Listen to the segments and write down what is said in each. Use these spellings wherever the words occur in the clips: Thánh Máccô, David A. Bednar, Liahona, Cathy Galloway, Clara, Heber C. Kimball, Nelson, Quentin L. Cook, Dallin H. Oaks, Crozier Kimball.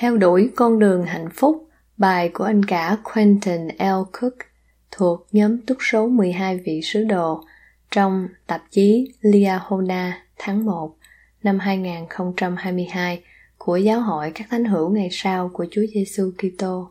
Theo đuổi con đường hạnh phúc, bài của anh cả Quentin L. Cook thuộc nhóm túc số 12 vị sứ đồ trong tạp chí Liahona tháng 1 năm 2022 của Giáo hội các Thánh hữu Ngày sau của Chúa Giêsu Kitô.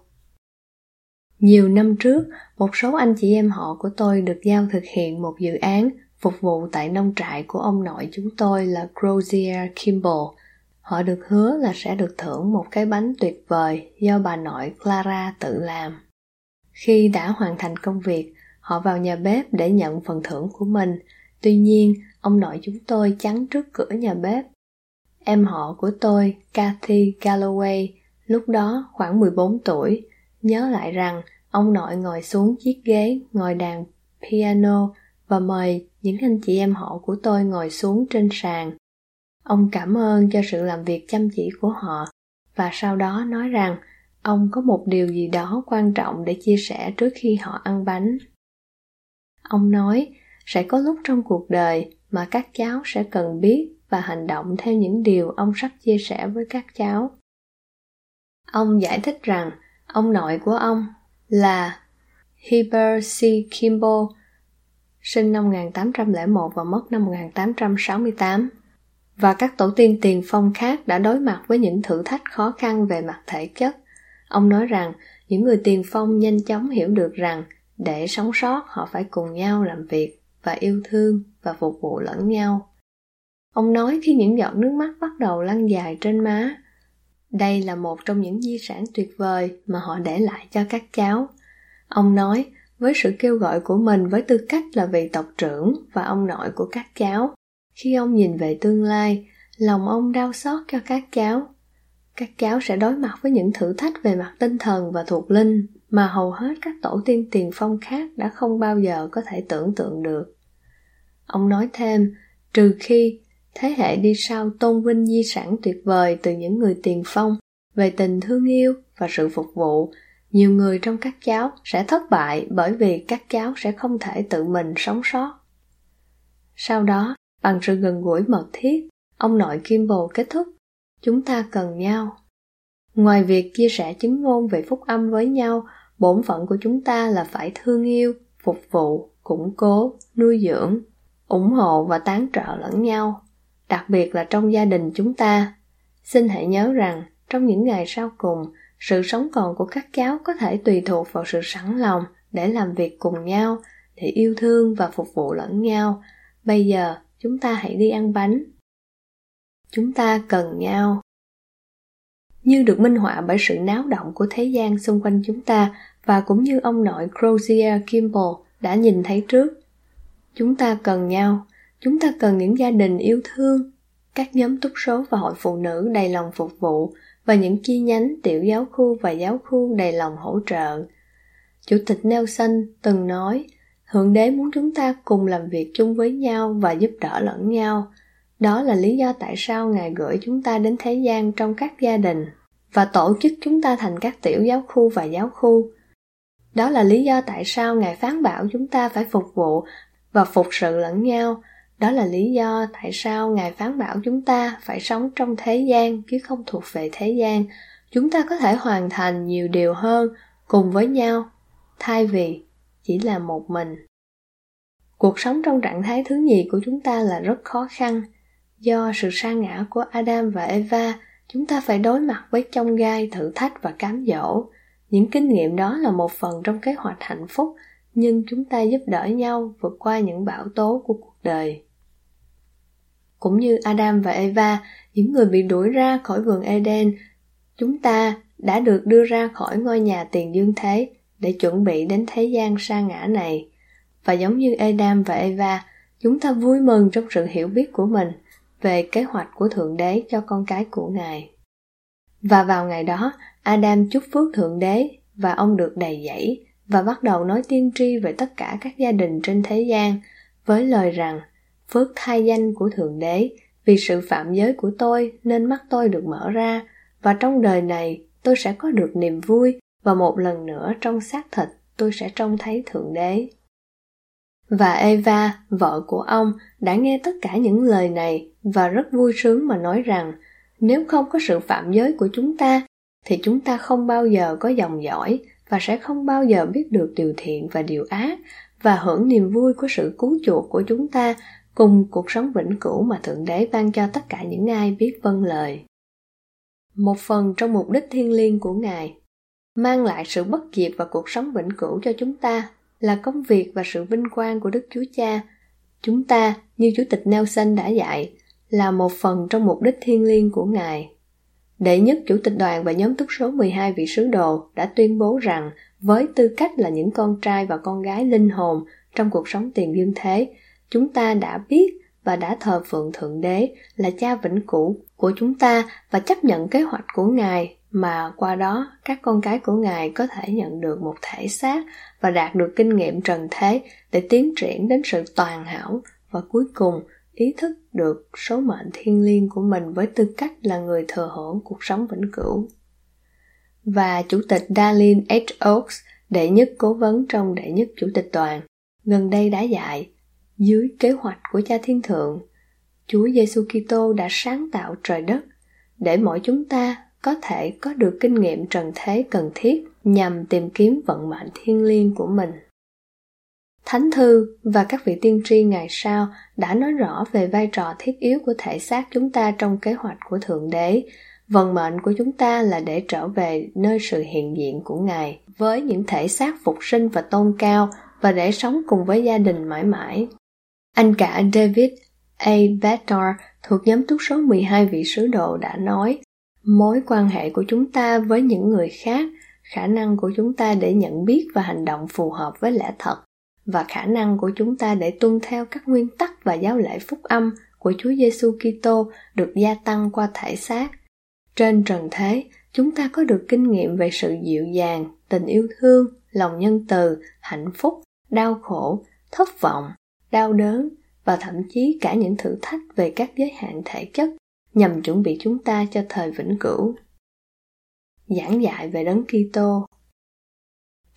Nhiều năm trước, một số anh chị em họ của tôi được giao thực hiện một dự án phục vụ tại nông trại của ông nội chúng tôi là Crozier Kimball. Họ được hứa là sẽ được thưởng một cái bánh tuyệt vời do bà nội Clara tự làm. Khi đã hoàn thành công việc, họ vào nhà bếp để nhận phần thưởng của mình. Tuy nhiên, ông nội chúng tôi chắn trước cửa nhà bếp. Em họ của tôi, Cathy Galloway, lúc đó khoảng 14 tuổi, nhớ lại rằng ông nội ngồi xuống chiếc ghế ngồi đàn piano và mời những anh chị em họ của tôi ngồi xuống trên sàn. Ông cảm ơn cho sự làm việc chăm chỉ của họ và sau đó nói rằng ông có một điều gì đó quan trọng để chia sẻ trước khi họ ăn bánh. Ông nói, sẽ có lúc trong cuộc đời mà các cháu sẽ cần biết và hành động theo những điều ông sắp chia sẻ với các cháu. Ông giải thích rằng ông nội của ông là Heber C. Kimball, sinh năm 1801 và mất năm 1868. Và các tổ tiên tiền phong khác đã đối mặt với những thử thách khó khăn về mặt thể chất. Ông nói rằng những người tiền phong nhanh chóng hiểu được rằng để sống sót họ phải cùng nhau làm việc và yêu thương và phục vụ lẫn nhau. Ông nói khi những giọt nước mắt bắt đầu lăn dài trên má, đây là một trong những di sản tuyệt vời mà họ để lại cho các cháu. Ông nói với sự kêu gọi của mình với tư cách là vị tộc trưởng và ông nội của các cháu, khi ông nhìn về tương lai, lòng ông đau xót cho các cháu. Các cháu sẽ đối mặt với những thử thách về mặt tinh thần và thuộc linh mà hầu hết các tổ tiên tiền phong khác đã không bao giờ có thể tưởng tượng được. Ông nói thêm, trừ khi thế hệ đi sau tôn vinh di sản tuyệt vời từ những người tiền phong về tình thương yêu và sự phục vụ, nhiều người trong các cháu sẽ thất bại bởi vì các cháu sẽ không thể tự mình sống sót. Sau đó, bằng sự gần gũi mật thiết, ông nội Kimball kết thúc, chúng ta cần nhau. Ngoài việc chia sẻ chứng ngôn về phúc âm với nhau, bổn phận của chúng ta là phải thương yêu, phục vụ, củng cố, nuôi dưỡng, ủng hộ và tán trợ lẫn nhau, đặc biệt là trong gia đình chúng ta. Xin hãy nhớ rằng, trong những ngày sau cùng, sự sống còn của các cháu có thể tùy thuộc vào sự sẵn lòng để làm việc cùng nhau, để yêu thương và phục vụ lẫn nhau. Bây giờ, chúng ta hãy đi ăn bánh. Chúng ta cần nhau. Như được minh họa bởi sự náo động của thế gian xung quanh chúng ta và cũng như ông nội Crozier Kimball đã nhìn thấy trước. Chúng ta cần nhau. Chúng ta cần những gia đình yêu thương, các nhóm túc số và hội phụ nữ đầy lòng phục vụ và những chi nhánh tiểu giáo khu và giáo khu đầy lòng hỗ trợ. Chủ tịch Nelson từng nói, Thượng Đế muốn chúng ta cùng làm việc chung với nhau và giúp đỡ lẫn nhau. Đó là lý do tại sao Ngài gửi chúng ta đến thế gian trong các gia đình và tổ chức chúng ta thành các tiểu giáo khu và giáo khu. Đó là lý do tại sao Ngài phán bảo chúng ta phải phục vụ và phục sự lẫn nhau. Đó là lý do tại sao Ngài phán bảo chúng ta phải sống trong thế gian chứ không thuộc về thế gian. Chúng ta có thể hoàn thành nhiều điều hơn cùng với nhau, thay vì chỉ là một mình. Cuộc sống trong trạng thái thứ nhì của chúng ta là rất khó khăn. Do sự sa ngã của Adam và Eva, chúng ta phải đối mặt với chông gai, thử thách và cám dỗ. Những kinh nghiệm đó là một phần trong kế hoạch hạnh phúc, nhưng chúng ta giúp đỡ nhau vượt qua những bão tố của cuộc đời. Cũng như Adam và Eva, những người bị đuổi ra khỏi vườn Eden, chúng ta đã được đưa ra khỏi ngôi nhà tiền dương thế để chuẩn bị đến thế gian sa ngã này. Và giống như Adam và Eva, Chúng ta vui mừng trong sự hiểu biết của mình về kế hoạch của Thượng Đế cho con cái của Ngài. Và vào ngày đó, Adam chúc phước Thượng Đế và ông được đầy dẫy và bắt đầu nói tiên tri về tất cả các gia đình trên thế gian với lời rằng: phước thai danh của Thượng Đế, vì sự phạm giới của tôi nên mắt tôi được mở ra, và trong đời này tôi sẽ có được niềm vui, và một lần nữa trong xác thịt tôi sẽ trông thấy Thượng Đế. Và Eva, vợ của ông, đã nghe tất cả những lời này và rất vui sướng mà nói rằng: nếu không có sự phạm giới của chúng ta thì chúng ta không bao giờ có dòng dõi và sẽ không bao giờ biết được điều thiện và điều ác, và hưởng niềm vui của sự cứu chuộc của chúng ta cùng cuộc sống vĩnh cửu mà Thượng Đế ban cho tất cả những ai biết vâng lời. Một phần trong mục đích thiêng liêng của Ngài mang lại sự bất diệt và cuộc sống vĩnh cửu cho chúng ta là công việc và sự vinh quang của Đức Chúa Cha. Chúng ta, như Chủ tịch Nelson đã dạy, là một phần trong mục đích thiêng liêng của Ngài. Đệ nhất Chủ tịch đoàn và nhóm túc số 12 vị sứ đồ đã tuyên bố rằng với tư cách là những con trai và con gái linh hồn trong cuộc sống tiền dương thế, chúng ta đã biết và đã thờ phượng Thượng Đế là Cha vĩnh cửu của chúng ta và chấp nhận kế hoạch của Ngài, mà qua đó các con cái của Ngài có thể nhận được một thể xác và đạt được kinh nghiệm trần thế để tiến triển đến sự toàn hảo và cuối cùng ý thức được số mệnh thiêng liêng của mình với tư cách là người thừa hưởng cuộc sống vĩnh cửu. Và Chủ tịch Dallin H. Oaks, đệ nhất cố vấn trong đệ nhất Chủ tịch đoàn, gần đây đã dạy: dưới kế hoạch của Cha Thiên Thượng, Chúa Giêsu Kitô đã sáng tạo trời đất để mỗi chúng ta có thể có được kinh nghiệm trần thế cần thiết nhằm tìm kiếm vận mệnh thiêng liêng của mình. Thánh thư và các vị tiên tri ngày sau đã nói rõ về vai trò thiết yếu của thể xác chúng ta trong kế hoạch của Thượng Đế. Vận mệnh của chúng ta là để trở về nơi sự hiện diện của Ngài với những thể xác phục sinh và tôn cao, và để sống cùng với gia đình mãi mãi. Anh cả David A. Bednar thuộc nhóm túc số 12 vị sứ đồ đã nói: mối quan hệ của chúng ta với những người khác, khả năng của chúng ta để nhận biết và hành động phù hợp với lẽ thật, và khả năng của chúng ta để tuân theo các nguyên tắc và giáo lễ phúc âm của Chúa Giêsu Kitô được gia tăng qua thể xác. Trên trần thế, chúng ta có được kinh nghiệm về sự dịu dàng, tình yêu thương, lòng nhân từ, hạnh phúc, đau khổ, thất vọng, đau đớn, và thậm chí cả những thử thách về các giới hạn thể chất, nhằm chuẩn bị chúng ta cho thời vĩnh cửu. Giảng dạy về Đấng Kitô.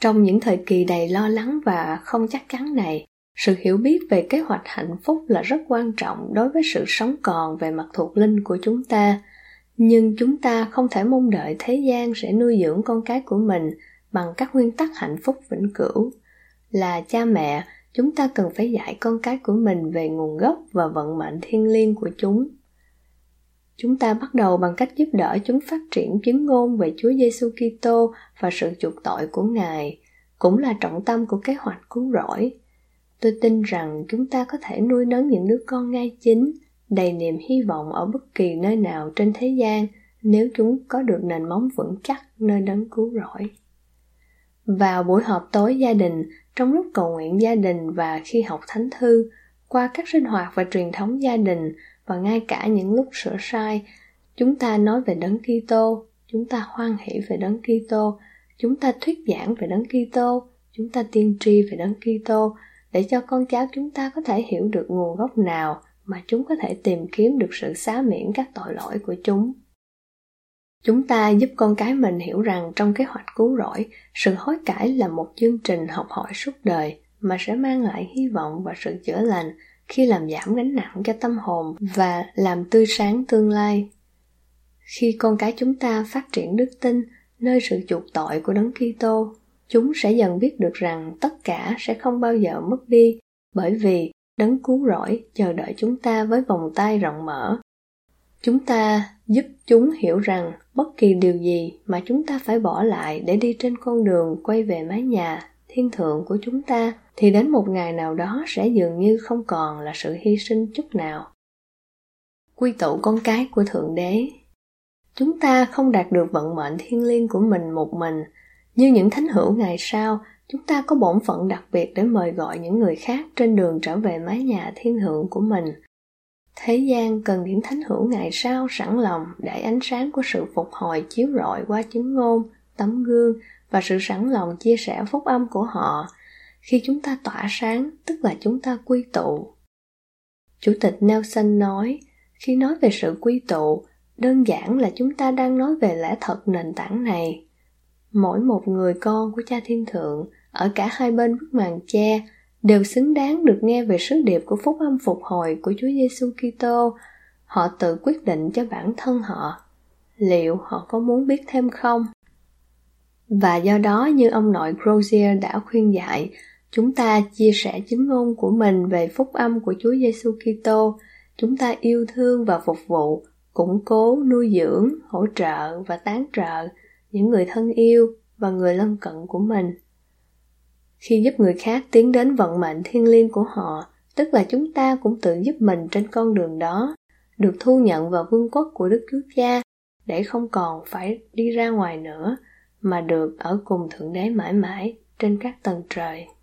Trong những thời kỳ đầy lo lắng và không chắc chắn này, sự hiểu biết về kế hoạch hạnh phúc là rất quan trọng đối với sự sống còn về mặt thuộc linh của chúng ta. Nhưng chúng ta không thể mong đợi thế gian sẽ nuôi dưỡng con cái của mình bằng các nguyên tắc hạnh phúc vĩnh cửu. Là cha mẹ, chúng ta cần phải dạy con cái của mình về nguồn gốc và vận mệnh thiêng liêng của chúng. Chúng ta bắt đầu bằng cách giúp đỡ chúng phát triển chứng ngôn về Chúa Giêsu Kitô và sự chuộc tội của Ngài, cũng là trọng tâm của kế hoạch cứu rỗi. Tôi tin rằng chúng ta có thể nuôi nấng những đứa con ngay chính, đầy niềm hy vọng ở bất kỳ nơi nào trên thế gian nếu chúng có được nền móng vững chắc nơi Đấng cứu rỗi. Vào buổi họp tối gia đình, trong lúc cầu nguyện gia đình và khi học thánh thư, qua các sinh hoạt và truyền thống gia đình, và ngay cả những lúc sửa sai, chúng ta nói về Đấng Kitô, chúng ta hoan hỷ về Đấng Kitô, chúng ta thuyết giảng về Đấng Kitô, chúng ta tiên tri về Đấng Kitô, để cho con cháu chúng ta có thể hiểu được nguồn gốc nào mà chúng có thể tìm kiếm được sự xá miễn các tội lỗi của chúng. Chúng ta giúp con cái mình hiểu rằng trong kế hoạch cứu rỗi, sự hối cải là một chương trình học hỏi suốt đời mà sẽ mang lại hy vọng và sự chữa lành, khi làm giảm gánh nặng cho tâm hồn và làm tươi sáng tương lai. Khi con cái chúng ta phát triển đức tin nơi sự chuộc tội của Đấng Kitô, chúng sẽ dần biết được rằng tất cả sẽ không bao giờ mất đi, bởi vì Đấng cứu rỗi chờ đợi chúng ta với vòng tay rộng mở. Chúng ta giúp chúng hiểu rằng bất kỳ điều gì mà chúng ta phải bỏ lại để đi trên con đường quay về mái nhà thiên thượng của chúng ta thì đến một ngày nào đó sẽ dường như không còn là sự hy sinh chút nào. Quy tụ con cái của Thượng Đế. Chúng ta không đạt được vận mệnh thiêng liêng của mình một mình. Như những thánh hữu ngày sau, Chúng ta có bổn phận đặc biệt để mời gọi những người khác trên đường trở về mái nhà thiên thượng của mình. Thế gian cần những thánh hữu ngày sau sẵn lòng để ánh sáng của sự phục hồi chiếu rọi qua chứng ngôn, tấm gương và sự sẵn lòng chia sẻ phúc âm của họ. Khi chúng ta tỏa sáng, tức là chúng ta quy tụ. Chủ tịch Nelson nói, khi nói về sự quy tụ, đơn giản là chúng ta đang nói về lẽ thật nền tảng này. Mỗi một người con của Cha Thiên Thượng ở cả hai bên bức màn che đều xứng đáng được nghe về sứ điệp của phúc âm phục hồi của Chúa Giêsu Kitô. Họ tự quyết định cho bản thân họ liệu họ có muốn biết thêm không. Và do đó, như ông nội Crozier đã khuyên dạy, chúng ta chia sẻ chứng ngôn của mình về phúc âm của Chúa Giêsu Kitô. Chúng ta yêu thương và phục vụ, củng cố, nuôi dưỡng, hỗ trợ và tán trợ những người thân yêu và người lân cận của mình. Khi giúp người khác tiến đến vận mệnh thiêng liêng của họ, tức là chúng ta cũng tự giúp mình trên con đường đó, được thu nhận vào vương quốc của Đức Chúa Cha để không còn phải đi ra ngoài nữa, mà được ở cùng Thượng Đế mãi mãi trên các tầng trời.